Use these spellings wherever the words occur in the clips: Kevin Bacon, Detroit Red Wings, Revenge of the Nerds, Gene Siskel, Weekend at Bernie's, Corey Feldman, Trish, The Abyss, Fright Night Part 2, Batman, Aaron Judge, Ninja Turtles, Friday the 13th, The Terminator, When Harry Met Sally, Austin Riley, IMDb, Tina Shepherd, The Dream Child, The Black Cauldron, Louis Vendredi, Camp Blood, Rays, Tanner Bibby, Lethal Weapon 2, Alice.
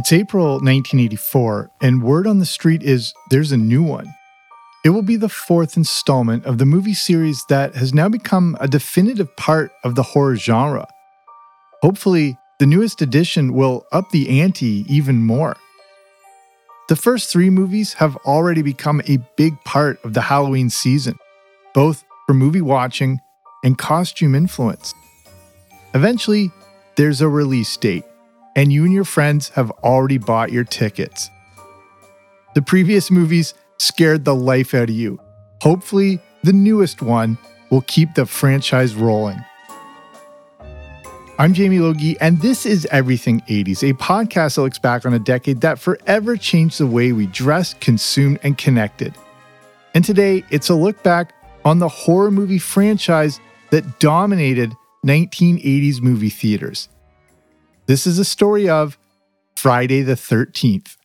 It's April 1984, and word on the street is there's a new one. It will be the fourth installment of the movie series that has now become a definitive part of the horror genre. Hopefully, the newest edition will up the ante even more. The first three movies have already become a big part of the Halloween season, both for movie watching and costume influence. Eventually, there's a release date, and you and your friends have already bought your tickets. The previous movies scared the life out of you. Hopefully, the newest one will keep the franchise rolling. I'm Jamie Logie, and this is Everything 80s, a podcast that looks back on a decade that forever changed the way we dressed, consumed, and connected. And today, it's a look back on the horror movie franchise that dominated 1980s movie theaters. This is a story of Friday the 13th.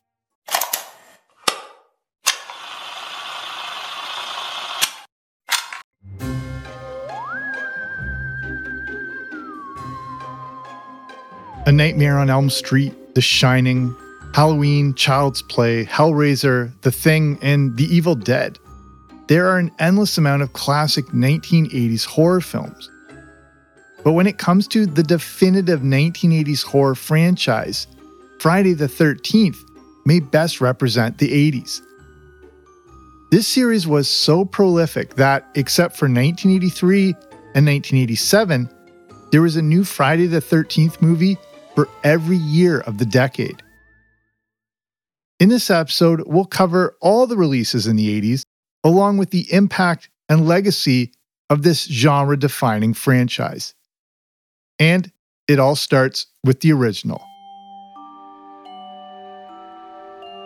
A Nightmare on Elm Street, The Shining, Halloween, Child's Play, Hellraiser, The Thing, and The Evil Dead. There are an endless amount of classic 1980s horror films. But when it comes to the definitive 1980s horror franchise, Friday the 13th may best represent the 80s. This series was so prolific that, except for 1983 and 1987, there was a new Friday the 13th movie for every year of the decade. In this episode, we'll cover all the releases in the 80s, along with the impact and legacy of this genre-defining franchise. And it all starts with the original.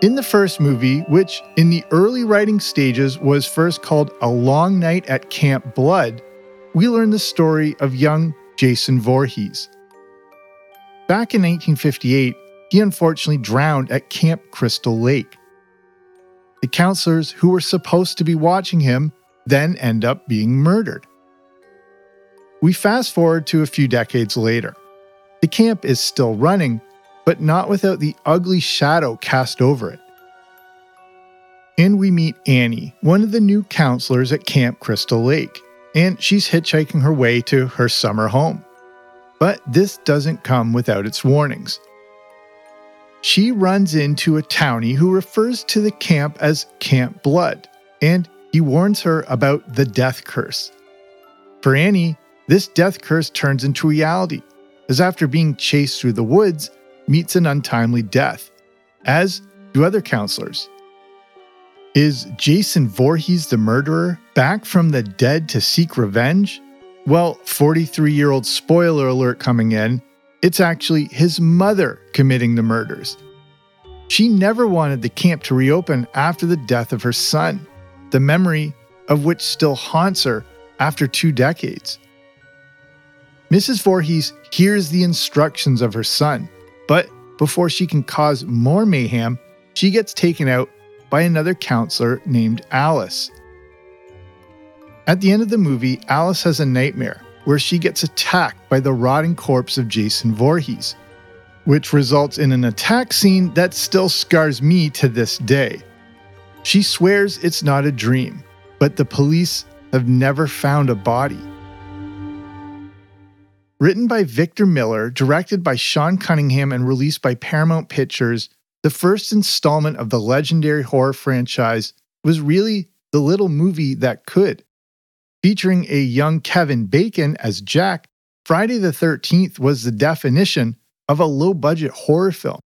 In the first movie, which in the early writing stages was first called A Long Night at Camp Blood, we learn the story of young Jason Voorhees. Back in 1958, he unfortunately drowned at Camp Crystal Lake. The counselors who were supposed to be watching him then end up being murdered. We fast forward to a few decades later. The camp is still running, but not without the ugly shadow cast over it. And we meet Annie, one of the new counselors at Camp Crystal Lake, and she's hitchhiking her way to her summer home. But this doesn't come without its warnings. She runs into a townie who refers to the camp as Camp Blood, and he warns her about the death curse. For Annie, this death curse turns into reality, as after being chased through the woods, meets an untimely death, as do other counselors. Is Jason Voorhees the murderer, back from the dead to seek revenge? Well, 43-year-old spoiler alert coming in, it's actually his mother committing the murders. She never wanted the camp to reopen after the death of her son, the memory of which still haunts her after 2 decades. Mrs. Voorhees hears the instructions of her son, but before she can cause more mayhem, she gets taken out by another counselor named Alice. At the end of the movie, Alice has a nightmare where she gets attacked by the rotting corpse of Jason Voorhees, which results in an attack scene that still scars me to this day. She swears it's not a dream, but the police have never found a body. Written by Victor Miller, directed by Sean Cunningham, and released by Paramount Pictures, the first installment of the legendary horror franchise was really the little movie that could. Featuring a young Kevin Bacon as Jack, Friday the 13th was the definition of a low-budget horror film,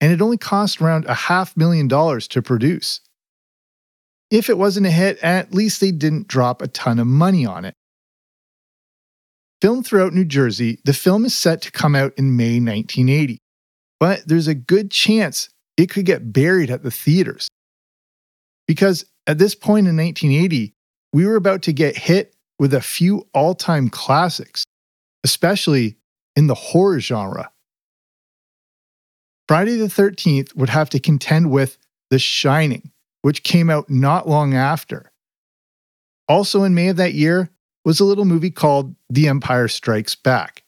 and it only cost around $500,000 to produce. If it wasn't a hit, at least they didn't drop a ton of money on it. Filmed throughout New Jersey, the film is set to come out in May 1980, but there's a good chance it could get buried at the theaters. Because at this point in 1980, we were about to get hit with a few all-time classics, especially in the horror genre. Friday the 13th would have to contend with The Shining, which came out not long after. Also in May of that year was a little movie called The Empire Strikes Back.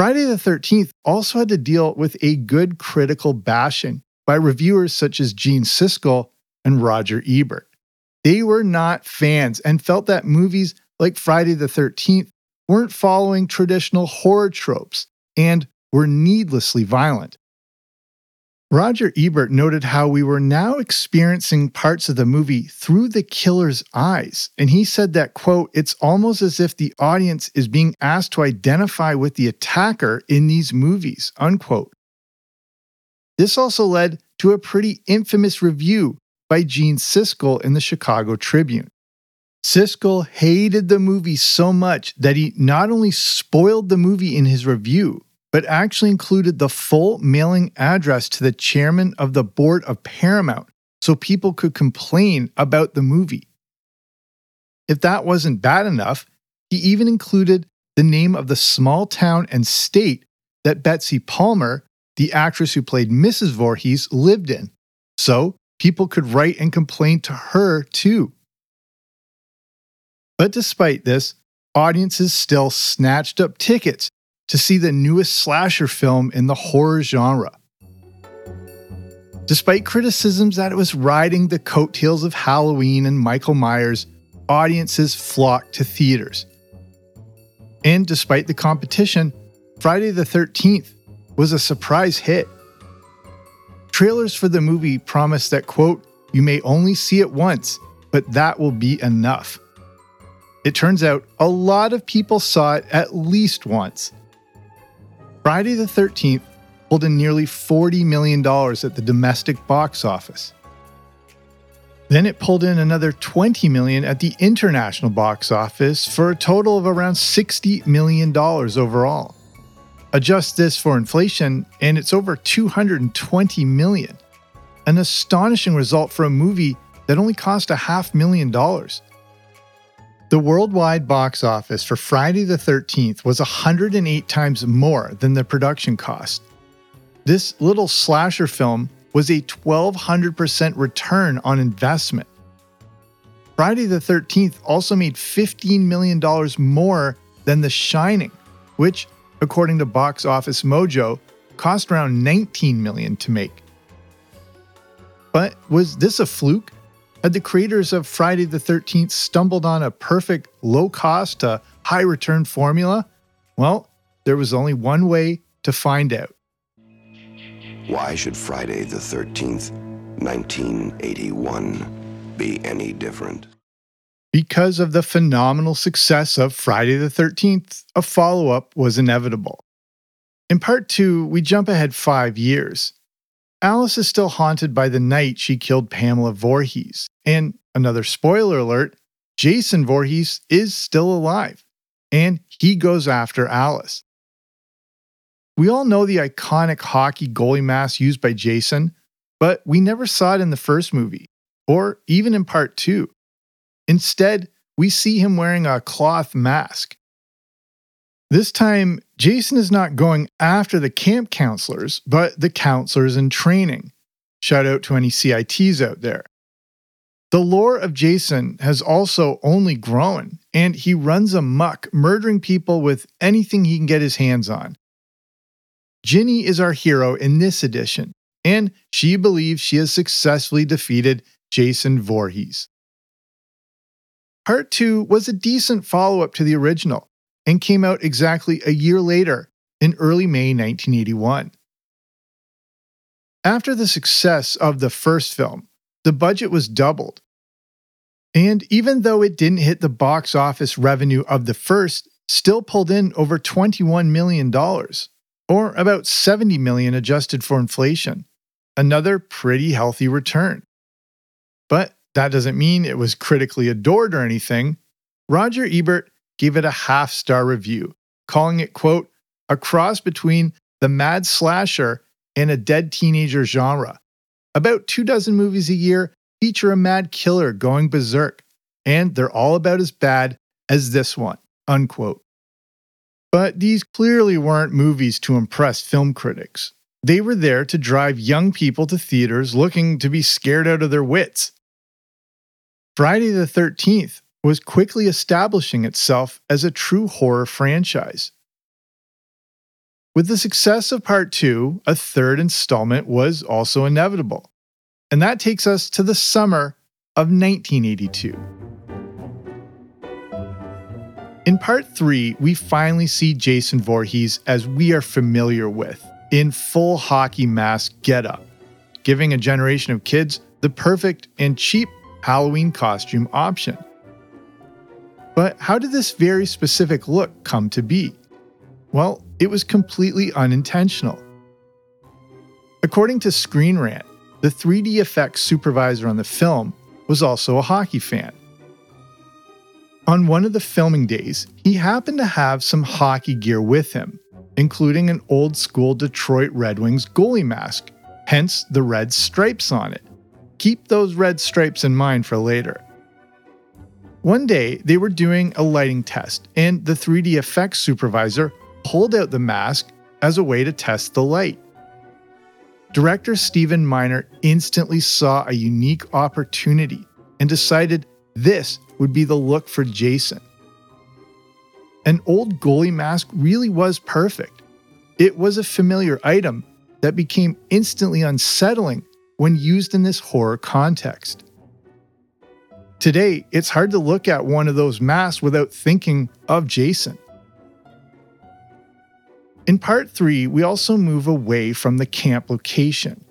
Friday the 13th also had to deal with a good critical bashing by reviewers such as Gene Siskel and Roger Ebert. They were not fans and felt that movies like Friday the 13th weren't following traditional horror tropes and were needlessly violent. Roger Ebert noted how we were now experiencing parts of the movie through the killer's eyes, and he said that, quote, it's almost as if the audience is being asked to identify with the attacker in these movies, unquote. This also led to a pretty infamous review by Gene Siskel in the Chicago Tribune. Siskel hated the movie so much that he not only spoiled the movie in his review, but actually included the full mailing address to the chairman of the board of Paramount so people could complain about the movie. If that wasn't bad enough, he even included the name of the small town and state that Betsy Palmer, the actress who played Mrs. Voorhees, lived in, so people could write and complain to her too. But despite this, audiences still snatched up tickets to see the newest slasher film in the horror genre. Despite criticisms that it was riding the coattails of Halloween and Michael Myers, audiences flocked to theaters. And despite the competition, Friday the 13th was a surprise hit. Trailers for the movie promised that, quote, you may only see it once, but that will be enough. It turns out a lot of people saw it at least once. Friday the 13th pulled in nearly $40 million at the domestic box office. Then it pulled in another $20 million at the international box office for a total of around $60 million overall. Adjust this for inflation and it's over $220 million. An astonishing result for a movie that only cost $500,000. The worldwide box office for Friday the 13th was 108 times more than the production cost. This little slasher film was a 1,200% return on investment. Friday the 13th also made $15 million more than The Shining, which, according to Box Office Mojo, cost around $19 million to make. But was this a fluke? Had the creators of Friday the 13th stumbled on a perfect low-cost to high-return formula? Well, there was only one way to find out. Why should Friday the 13th, 1981, be any different? Because of the phenomenal success of Friday the 13th, a follow-up was inevitable. In Part 2, we jump ahead 5 years. Alice is still haunted by the night she killed Pamela Voorhees. And another spoiler alert, Jason Voorhees is still alive, and he goes after Alice. We all know the iconic hockey goalie mask used by Jason, but we never saw it in the first movie, or even in Part 2. Instead, we see him wearing a cloth mask. This time, Jason is not going after the camp counselors, but the counselors in training. Shout out to any CITs out there. The lore of Jason has also only grown, and he runs amok, murdering people with anything he can get his hands on. Ginny is our hero in this edition, and she believes she has successfully defeated Jason Voorhees. Part 2 was a decent follow-up to the original, and came out exactly a year later, in early May 1981. After the success of the first film, the budget was doubled. And even though it didn't hit the box office revenue of the first, still pulled in over $21 million, or about $70 million adjusted for inflation. Another pretty healthy return. But that doesn't mean it was critically adored or anything. Roger Ebert gave it a half-star review, calling it, quote, a cross between the mad slasher and a dead teenager genre. About 2 dozen movies a year feature a mad killer going berserk, and they're all about as bad as this one, unquote. But these clearly weren't movies to impress film critics. They were there to drive young people to theaters looking to be scared out of their wits. Friday the 13th was quickly establishing itself as a true horror franchise. With the success of Part 2, a third installment was also inevitable. And that takes us to the summer of 1982. In Part 3, we finally see Jason Voorhees as we are familiar with, in full hockey mask getup, giving a generation of kids the perfect and cheap Halloween costume option. But how did this very specific look come to be? Well, it was completely unintentional. According to Screen Rant, the 3D effects supervisor on the film was also a hockey fan. On one of the filming days, he happened to have some hockey gear with him, including an old-school Detroit Red Wings goalie mask, hence the red stripes on it. Keep those red stripes in mind for later. One day, they were doing a lighting test, and the 3D effects supervisor pulled out the mask as a way to test the light. Director Steven Miner instantly saw a unique opportunity and decided this would be the look for Jason. An old goalie mask really was perfect. It was a familiar item that became instantly unsettling when used in this horror context. Today, it's hard to look at one of those masks without thinking of Jason. In Part 3, we also move away from the camp location.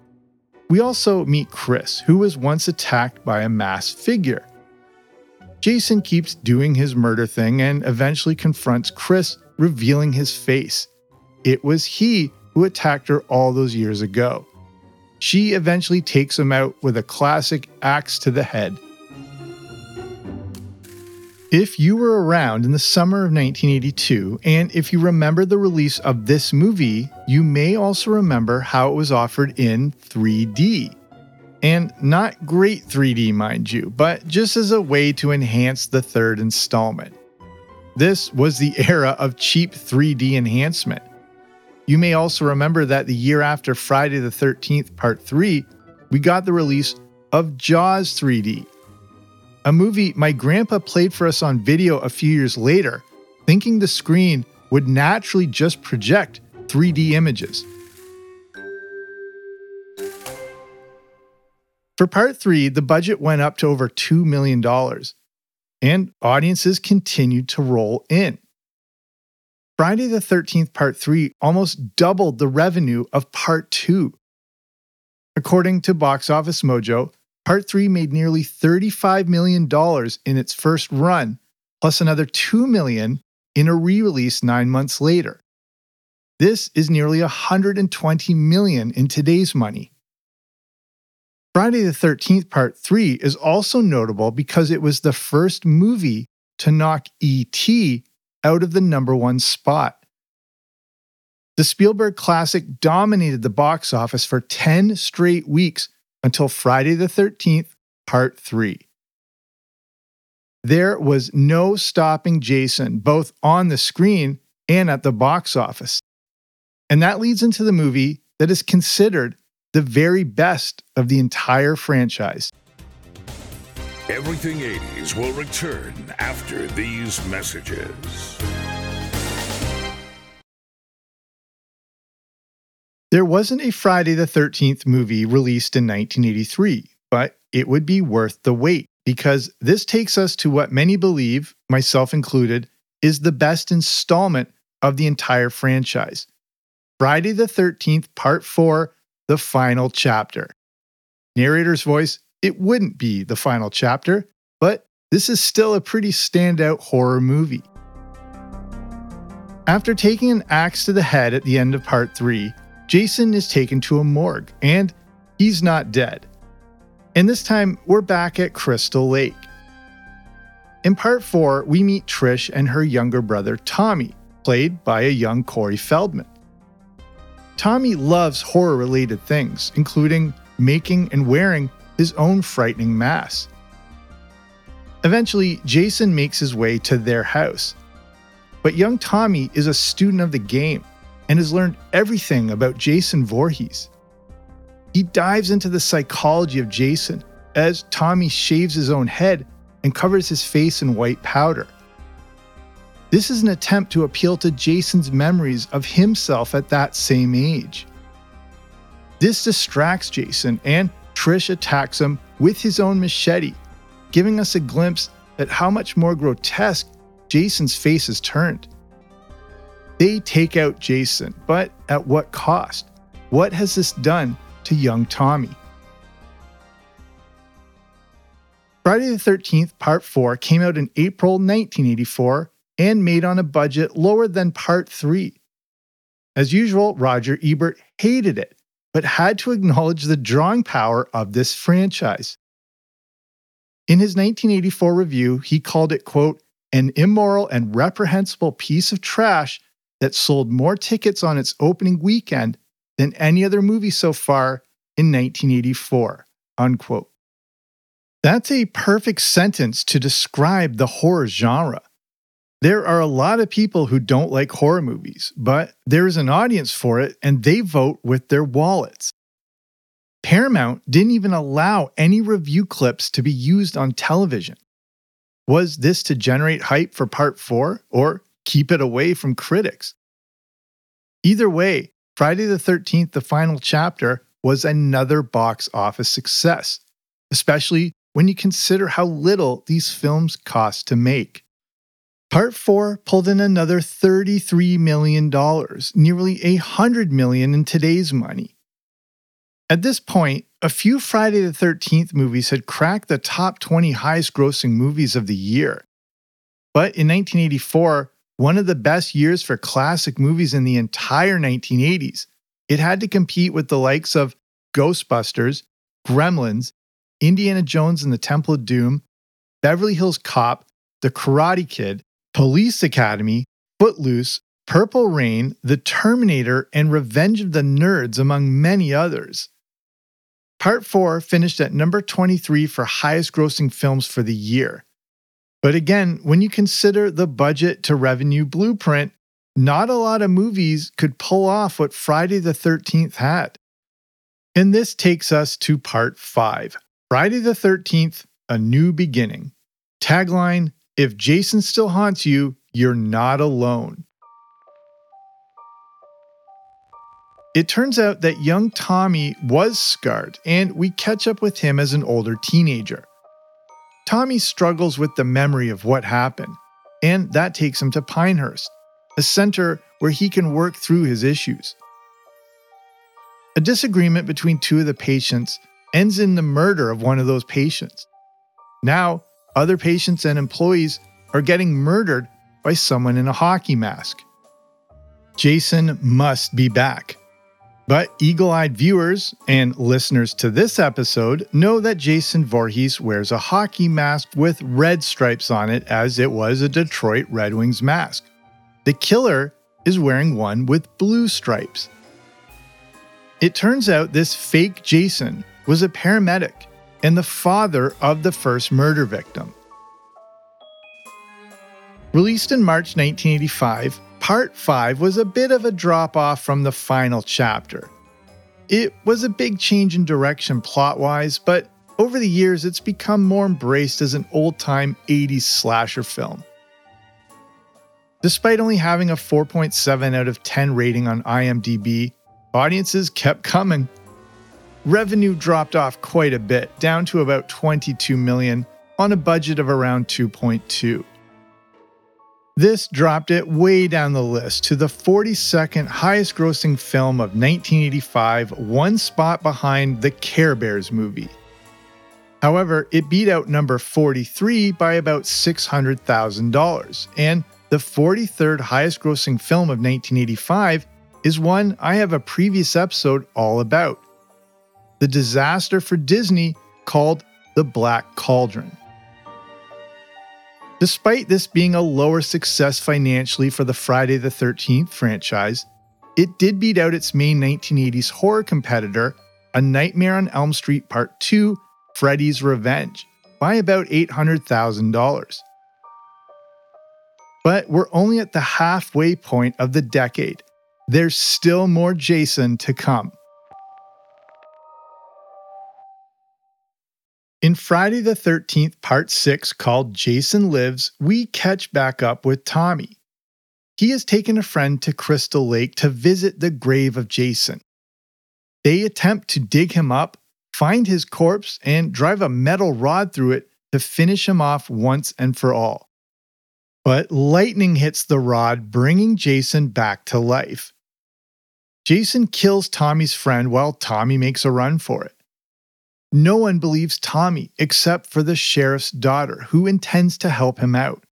We also meet Chris, who was once attacked by a masked figure. Jason keeps doing his murder thing and eventually confronts Chris, revealing his face. It was he who attacked her all those years ago. She eventually takes him out with a classic axe to the head. If you were around in the summer of 1982, and if you remember the release of this movie, you may also remember how it was offered in 3D. And not great 3D, mind you, but just as a way to enhance the third installment. This was the era of cheap 3D enhancement. You may also remember that the year after Friday the 13th, Part 3, we got the release of Jaws 3D. A movie my grandpa played for us on video a few years later, thinking the screen would naturally just project 3D images. For Part 3, the budget went up to over $2 million, and audiences continued to roll in. Friday the 13th Part 3 almost doubled the revenue of Part 2. According to Box Office Mojo, Part 3 made nearly $35 million in its first run, plus another $2 million in a re-release 9 months later. This is nearly $120 million in today's money. Friday the 13th Part 3 is also notable because it was the first movie to knock E.T. out of the #1 spot. The Spielberg classic dominated the box office for 10 straight weeks, until Friday the 13th, Part 3. There was no stopping Jason, both on the screen and at the box office. And that leads into the movie that is considered the very best of the entire franchise. Everything 80s will return after these messages. There wasn't a Friday the 13th movie released in 1983, but it would be worth the wait because this takes us to what many believe, myself included, is the best installment of the entire franchise. Friday the 13th Part 4, The Final Chapter. Narrator's voice, it wouldn't be the final chapter, but this is still a pretty standout horror movie. After taking an axe to the head at the end of Part 3, Jason is taken to a morgue, and he's not dead. And this time, we're back at Crystal Lake. In Part 4, we meet Trish and her younger brother, Tommy, played by a young Corey Feldman. Tommy loves horror-related things, including making and wearing his own frightening masks. Eventually, Jason makes his way to their house. But young Tommy is a student of the game, and has learned everything about Jason Voorhees. He dives into the psychology of Jason as Tommy shaves his own head and covers his face in white powder. This is an attempt to appeal to Jason's memories of himself at that same age. This distracts Jason, and Trish attacks him with his own machete, giving us a glimpse at how much more grotesque Jason's face has turned. They take out Jason, but at what cost? What has this done to young Tommy? Friday the 13th, Part 4 came out in April 1984 and made on a budget lower than Part 3. As usual, Roger Ebert hated it, but had to acknowledge the drawing power of this franchise. In his 1984 review, he called it, quote, an immoral and reprehensible piece of trash that sold more tickets on its opening weekend than any other movie so far in 1984, unquote. That's a perfect sentence to describe the horror genre. There are a lot of people who don't like horror movies, but there is an audience for it and they vote with their wallets. Paramount didn't even allow any review clips to be used on television. Was this to generate hype for Part 4 or keep it away from critics? Either way, Friday the 13th, the final chapter, was another box office success, especially when you consider how little these films cost to make. Part 4 pulled in another $33 million, nearly $100 million in today's money. At this point, a few Friday the 13th movies had cracked the top 20 highest-grossing movies of the year. But in 1984, one of the best years for classic movies in the entire 1980s, it had to compete with the likes of Ghostbusters, Gremlins, Indiana Jones and the Temple of Doom, Beverly Hills Cop, The Karate Kid, Police Academy, Footloose, Purple Rain, The Terminator, and Revenge of the Nerds, among many others. Part 4 finished at number 23 for highest-grossing films for the year. But again, when you consider the budget-to-revenue blueprint, not a lot of movies could pull off what Friday the 13th had. And this takes us to Part 5, Friday the 13th, A New Beginning. Tagline, if Jason still haunts you, you're not alone. It turns out that young Tommy was scarred, and we catch up with him as an older teenager. Tommy struggles with the memory of what happened, and that takes him to Pinehurst, a center where he can work through his issues. A disagreement between two of the patients ends in the murder of one of those patients. Now, other patients and employees are getting murdered by someone in a hockey mask. Jason must be back. But eagle-eyed viewers and listeners to this episode know that Jason Voorhees wears a hockey mask with red stripes on it, as it was a Detroit Red Wings mask. The killer is wearing one with blue stripes. It turns out this fake Jason was a paramedic and the father of the first murder victim. Released in March 1985, Part 5 was a bit of a drop-off from the final chapter. It was a big change in direction plot-wise, but over the years it's become more embraced as an old-time 80s slasher film. Despite only having a 4.7 out of 10 rating on IMDb, audiences kept coming. Revenue dropped off quite a bit, down to about $22 million on a budget of around $2.2. This dropped it way down the list to the 42nd highest-grossing film of 1985, one spot behind the Care Bears movie. However, it beat out number 43 by about $600,000, and the 43rd highest-grossing film of 1985 is one I have a previous episode all about. The disaster for Disney called The Black Cauldron. Despite this being a lower success financially for the Friday the 13th franchise, it did beat out its main 1980s horror competitor, A Nightmare on Elm Street Part 2, Freddy's Revenge, by about $800,000. But we're only at the halfway point of the decade. There's still more Jason to come. In Friday the 13th, Part 6, called Jason Lives, we catch back up with Tommy. he has taken a friend to Crystal Lake to visit the grave of Jason. They attempt to dig him up, find his corpse, and drive a metal rod through it to finish him off once and for all. But lightning hits the rod, bringing Jason back to life. Jason kills Tommy's friend while Tommy makes a run for it. No one believes Tommy except for the sheriff's daughter, who intends to help him out.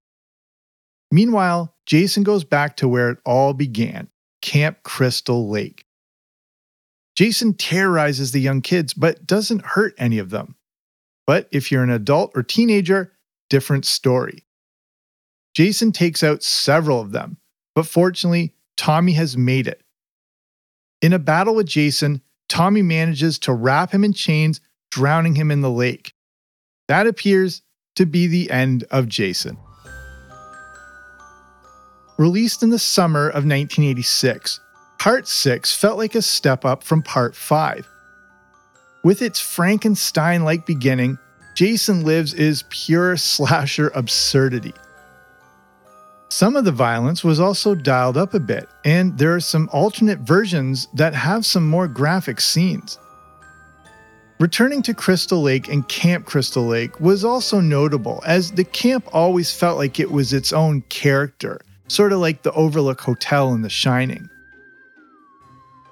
Meanwhile, Jason goes back to where it all began, Camp Crystal Lake. Jason terrorizes the young kids, but doesn't hurt any of them. But if you're an adult or teenager, different story. Jason takes out several of them, but fortunately, Tommy has made it. In a battle with Jason, Tommy manages to wrap him in chains, drowning him in the lake. That appears to be the end of Jason. Released in the summer of 1986, Part 6 felt like a step up from Part 5. With its Frankenstein-like beginning, Jason Lives is pure slasher absurdity. Some of the violence was also dialed up a bit, and there are some alternate versions that have some more graphic scenes. Returning to Crystal Lake and Camp Crystal Lake was also notable, as the camp always felt like it was its own character, sort of like the Overlook Hotel in The Shining.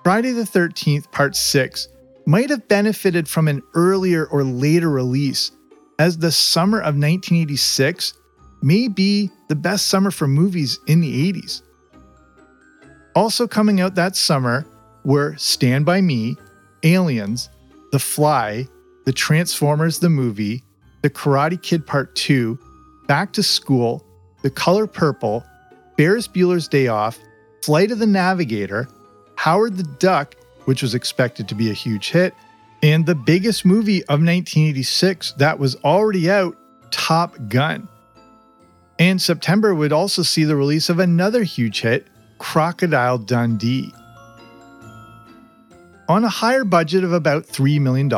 Friday the 13th, Part 6, might have benefited from an earlier or later release, as the summer of 1986 may be the best summer for movies in the 80s. Also coming out that summer were Stand By Me, Aliens, The Fly, The Transformers the Movie, The Karate Kid Part 2, Back to School, The Color Purple, Ferris Bueller's Day Off, Flight of the Navigator, Howard the Duck, which was expected to be a huge hit, and the biggest movie of 1986 that was already out, Top Gun. And September would also see the release of another huge hit, Crocodile Dundee. On a higher budget of about $3 million,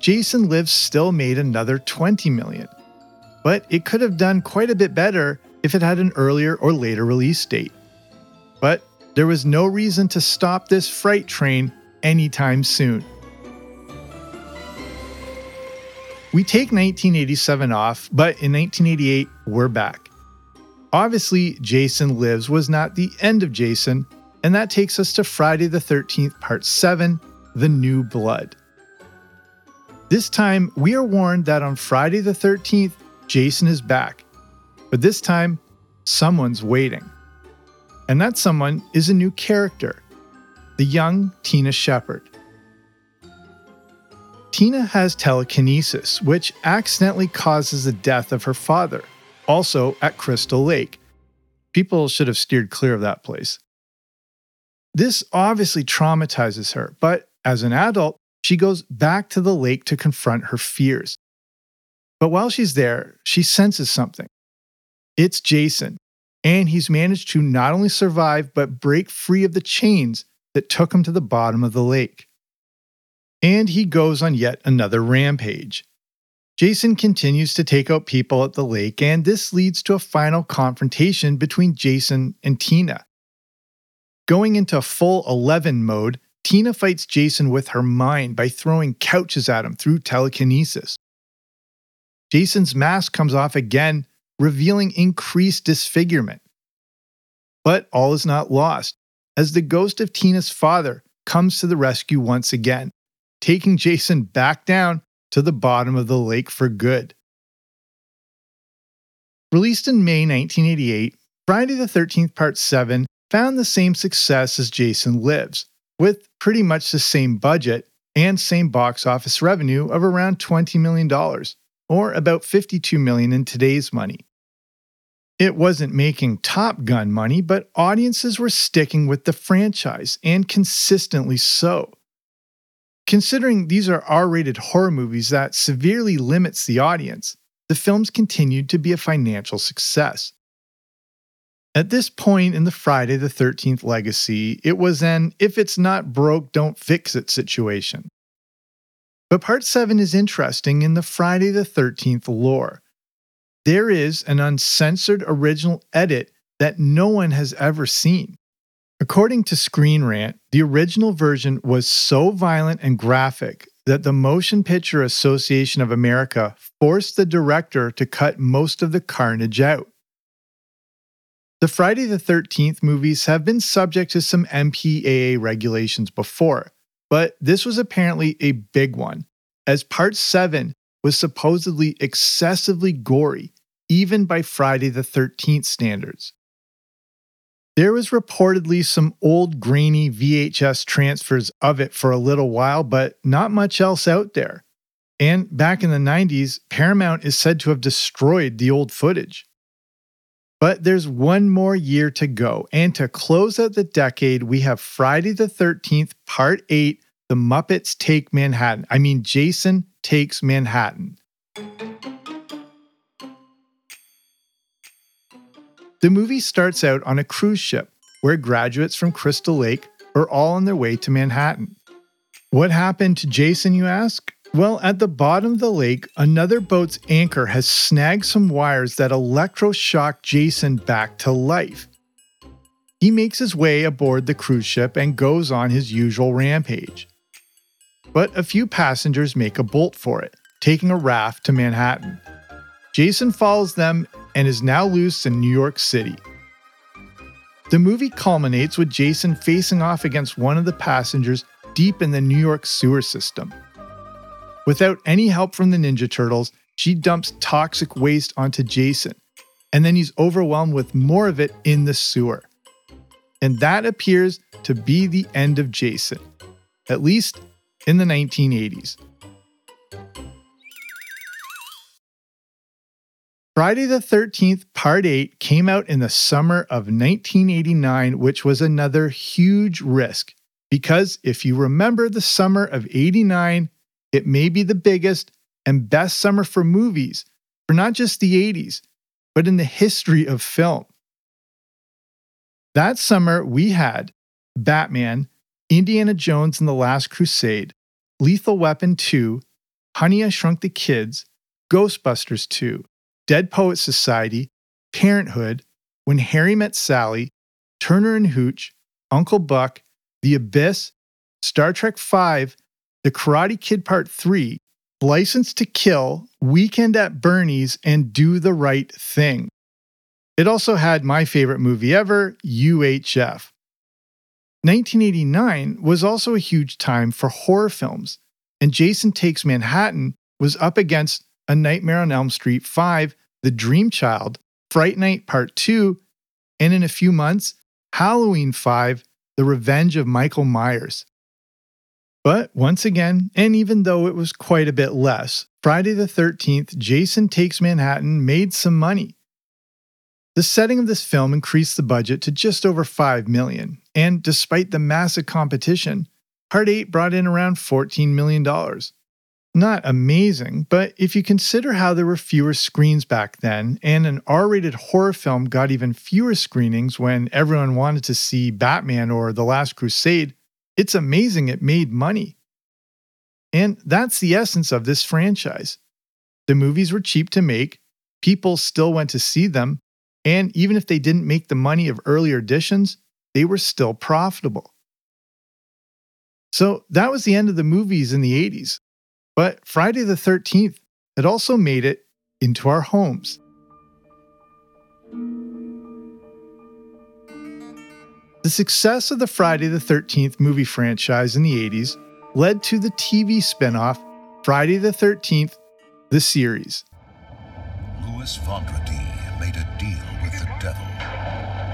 Jason Lives still made another $20 million. But it could have done quite a bit better if it had an earlier or later release date. But there was no reason to stop this freight train anytime soon. We take 1987 off, but in 1988, we're back. Obviously, Jason Lives was not the end of Jason, and that takes us to Friday the 13th, Part 7, The New Blood. This time, we are warned that on Friday the 13th, Jason is back. But this time, someone's waiting. And that someone is a new character, the young Tina Shepherd. Tina has telekinesis, which accidentally causes the death of her father, also at Crystal Lake. People should have steered clear of that place. This obviously traumatizes her, but as an adult, she goes back to the lake to confront her fears. But while she's there, she senses something. It's Jason, and he's managed to not only survive, but break free of the chains that took him to the bottom of the lake. And he goes on yet another rampage. Jason continues to take out people at the lake, and this leads to a final confrontation between Jason and Tina. Going into full 11 mode, Tina fights Jason with her mind by throwing couches at him through telekinesis. Jason's mask comes off again, revealing increased disfigurement. But all is not lost, as the ghost of Tina's father comes to the rescue once again, taking Jason back down to the bottom of the lake for good. Released in May 1988, Friday the 13th Part 7 found the same success as Jason Lives, with pretty much the same budget and same box office revenue of around $20 million, or about $52 million in today's money. It wasn't making Top Gun money, but audiences were sticking with the franchise, and consistently so. Considering these are R-rated horror movies that severely limits the audience, the films continued to be a financial success. At this point in the Friday the 13th legacy, it was an if it's not broke, don't fix it situation. But Part 7 is interesting in the Friday the 13th lore. There is an uncensored original edit that no one has ever seen. According to Screen Rant, the original version was so violent and graphic that the Motion Picture Association of America forced the director to cut most of the carnage out. The Friday the 13th movies have been subject to some MPAA regulations before, but this was apparently a big one, as Part 7 was supposedly excessively gory, even by Friday the 13th standards. There was reportedly some old grainy VHS transfers of it for a little while, but not much else out there. And back in the 90s, Paramount is said to have destroyed the old footage. But there's one more year to go, and to close out the decade, we have Friday the 13th, Part 8, The Muppets Take Manhattan. I mean, Jason Takes Manhattan. The movie starts out on a cruise ship where graduates from Crystal Lake are all on their way to Manhattan. What happened to Jason, you ask? Well, at the bottom of the lake, another boat's anchor has snagged some wires that electroshock Jason back to life. He makes his way aboard the cruise ship and goes on his usual rampage. But a few passengers make a bolt for it, taking a raft to Manhattan. Jason follows them and is now loose in New York City. The movie culminates with Jason facing off against one of the passengers deep in the New York sewer system. Without any help from the Ninja Turtles, she dumps toxic waste onto Jason, and then he's overwhelmed with more of it in the sewer. And that appears to be the end of Jason, at least in the 1980s. Friday the 13th, Part 8 came out in the summer of 1989, which was another huge risk, because if you remember the summer of 89, it may be the biggest and best summer for movies, for not just the 80s, but in the history of film. That summer, we had Batman, Indiana Jones and the Last Crusade, Lethal Weapon 2, Honey, I Shrunk the Kids, Ghostbusters 2, Dead Poets Society, Parenthood, When Harry Met Sally, Turner and Hooch, Uncle Buck, The Abyss, Star Trek V, The Karate Kid Part 3, License to Kill, Weekend at Bernie's, and Do the Right Thing. It also had my favorite movie ever, UHF. 1989 was also a huge time for horror films, and Jason Takes Manhattan was up against A Nightmare on Elm Street 5, The Dream Child, Fright Night Part 2, and in a few months, Halloween 5, The Revenge of Michael Myers. But once again, and even though it was quite a bit less, Friday the 13th, Jason Takes Manhattan made some money. The setting of this film increased the budget to just over $5 million, and despite the massive competition, Part 8 brought in around $14 million. Not amazing, but if you consider how there were fewer screens back then, and an R-rated horror film got even fewer screenings when everyone wanted to see Batman or The Last Crusade, it's amazing it made money. And that's the essence of this franchise. The movies were cheap to make, people still went to see them, and even if they didn't make the money of earlier editions, they were still profitable. So that was the end of the movies in the 80s. But Friday the 13th had also made it into our homes. The success of the Friday the 13th movie franchise in the 80s led to the TV spinoff, Friday the 13th, The Series. Louis Vendredi made a deal with the devil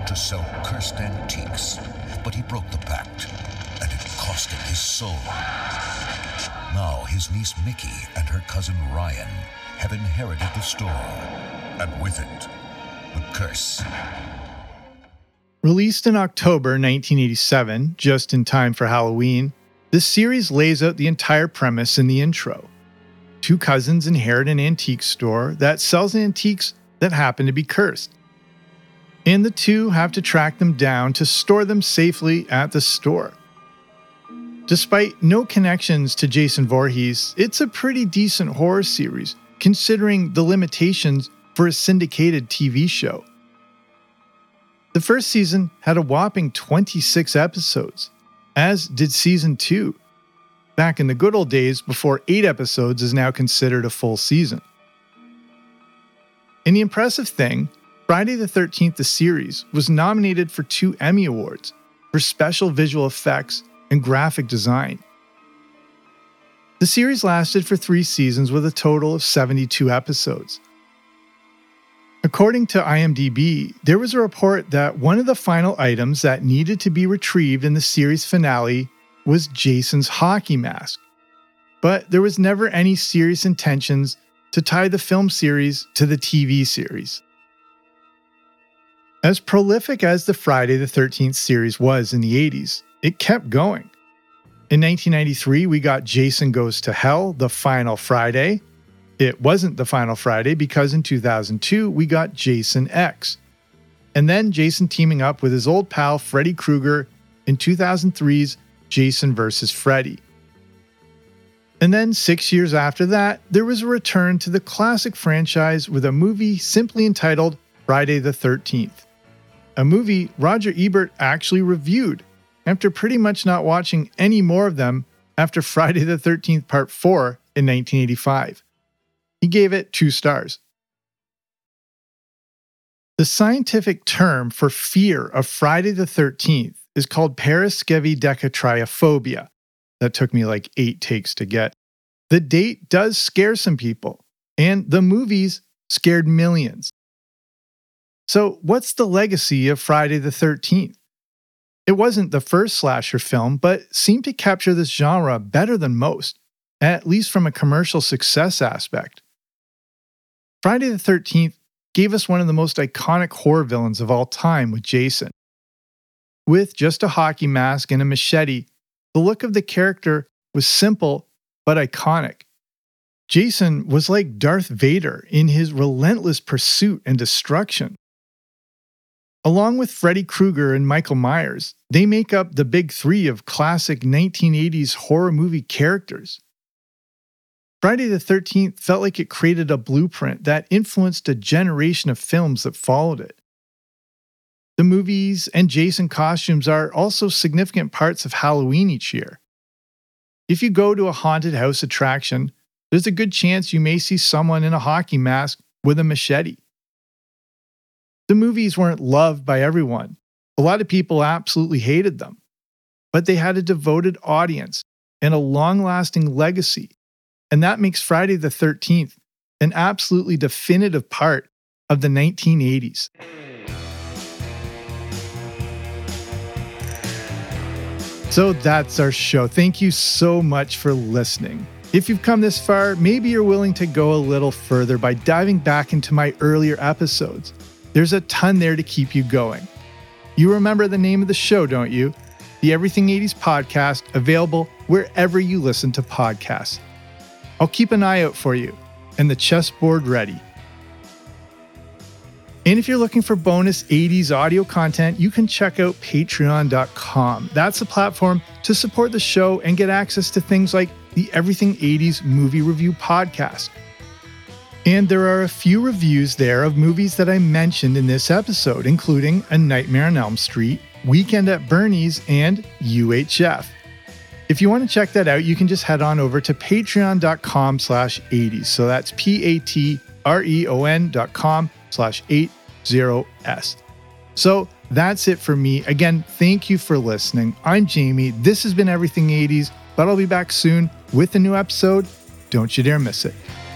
to sell cursed antiques, but he broke the pact, and it cost him his soul. Now his niece Mickey and her cousin Ryan have inherited the store, and with it, the curse. Released in October 1987, just in time for Halloween, this series lays out the entire premise in the intro. Two cousins inherit an antique store that sells antiques that happen to be cursed, and the two have to track them down to store them safely at the store. Despite no connections to Jason Voorhees, it's a pretty decent horror series, considering the limitations for a syndicated TV show. The first season had a whopping 26 episodes, as did season 2. Back in the good old days before 8 episodes is now considered a full season. And the impressive thing, Friday the 13th, the series, was nominated for 2 Emmy Awards for special visual effects and graphic design. The series lasted for 3 seasons with a total of 72 episodes. According to IMDb, there was a report that one of the final items that needed to be retrieved in the series finale was Jason's hockey mask, but there was never any serious intentions to tie the film series to the TV series. As prolific as the Friday the 13th series was in the 80s, it kept going. In 1993, we got Jason Goes to Hell, The Final Friday. It wasn't The Final Friday because in 2002, we got Jason X. And then Jason teaming up with his old pal Freddy Krueger in 2003's Jason vs. Freddy. And then 6 years after that, there was a return to the classic franchise with a movie simply entitled Friday the 13th. A movie Roger Ebert actually reviewed after pretty much not watching any more of them after Friday the 13th Part 4 in 1985. He gave it 2 stars. The scientific term for fear of Friday the 13th is called paraskevidekatriophobia. That took me like 8 takes to get. The date does scare some people, and the movies scared millions. So what's the legacy of Friday the 13th? It wasn't the first slasher film, but seemed to capture this genre better than most, at least from a commercial success aspect. Friday the 13th gave us one of the most iconic horror villains of all time with Jason. With just a hockey mask and a machete, the look of the character was simple but iconic. Jason was like Darth Vader in his relentless pursuit and destruction. Along with Freddy Krueger and Michael Myers, they make up the big 3 of classic 1980s horror movie characters. Friday the 13th felt like it created a blueprint that influenced a generation of films that followed it. The movies and Jason costumes are also significant parts of Halloween each year. If you go to a haunted house attraction, there's a good chance you may see someone in a hockey mask with a machete. The movies weren't loved by everyone. A lot of people absolutely hated them. But they had a devoted audience and a long-lasting legacy. And that makes Friday the 13th an absolutely definitive part of the 1980s. So that's our show. Thank you so much for listening. If you've come this far, maybe you're willing to go a little further by diving back into my earlier episodes. There's a ton there to keep you going. You remember the name of the show, don't you? The Everything 80s Podcast, available wherever you listen to podcasts. I'll keep an eye out for you and the chessboard ready. And if you're looking for bonus 80s audio content, you can check out patreon.com. That's a platform to support the show and get access to things like the Everything 80s Movie Review Podcast. And there are a few reviews there of movies that I mentioned in this episode, including A Nightmare on Elm Street, Weekend at Bernie's, and UHF. If you want to check that out, you can just head on over to patreon.com/80s. So that's patreon.com/80s. So that's it for me. Again, thank you for listening. I'm Jamie. This has been Everything 80s, but I'll be back soon with a new episode. Don't you dare miss it.